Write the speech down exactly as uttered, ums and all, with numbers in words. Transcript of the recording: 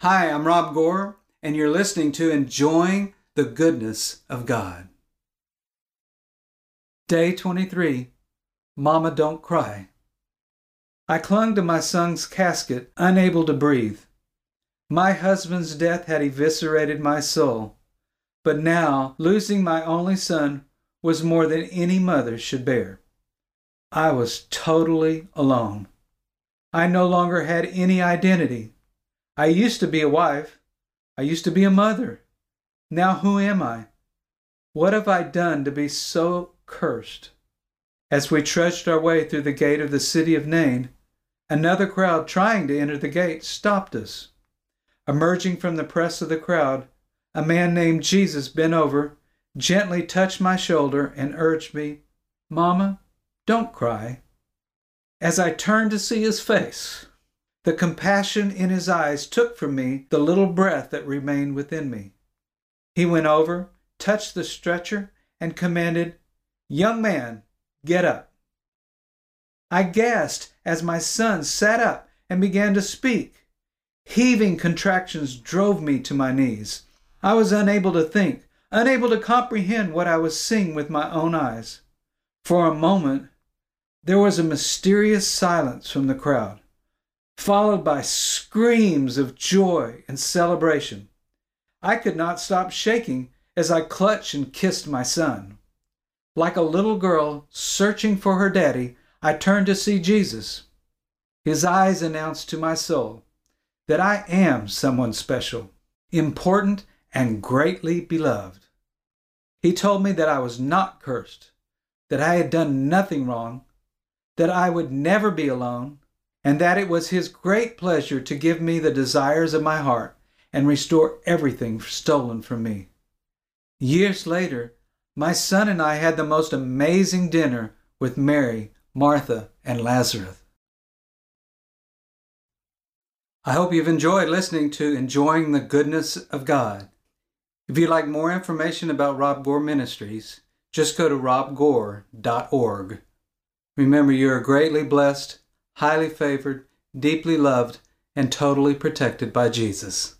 Hi, I'm Rob Gore, and you're listening to Enjoying the Goodness of God. Day twenty-three, Mama Don't Cry. I clung to my son's casket, unable to breathe. My husband's death had eviscerated my soul, but now losing my only son was more than any mother should bear. I was totally alone. I no longer had any identity. I used to be a wife. I used to be a mother. Now who am I? What have I done to be so cursed? As we trudged our way through the gate of the city of Nain, another crowd trying to enter the gate stopped us. Emerging from the press of the crowd, a man named Jesus bent over, gently touched my shoulder, and urged me, "Mama, don't cry." As I turned to see his face, the compassion in his eyes took from me the little breath that remained within me. He went over, touched the stretcher, and commanded, "Young man, get up." I gasped as my son sat up and began to speak. Heaving contractions drove me to my knees. I was unable to think, unable to comprehend what I was seeing with my own eyes. For a moment, there was a mysterious silence from the crowd, followed by screams of joy and celebration. I could not stop shaking as I clutched and kissed my son. Like a little girl searching for her daddy, I turned to see Jesus. His eyes announced to my soul that I am someone special, important, and greatly beloved. He told me that I was not cursed, that I had done nothing wrong, that I would never be alone, and that it was his great pleasure to give me the desires of my heart and restore everything stolen from me. Years later, my son and I had the most amazing dinner with Mary, Martha, and Lazarus. I hope you've enjoyed listening to Enjoying the Goodness of God. If you'd like more information about Rob Gore Ministries, just go to rob gore dot org. Remember, you are greatly blessed, highly favored, deeply loved, and totally protected by Jesus.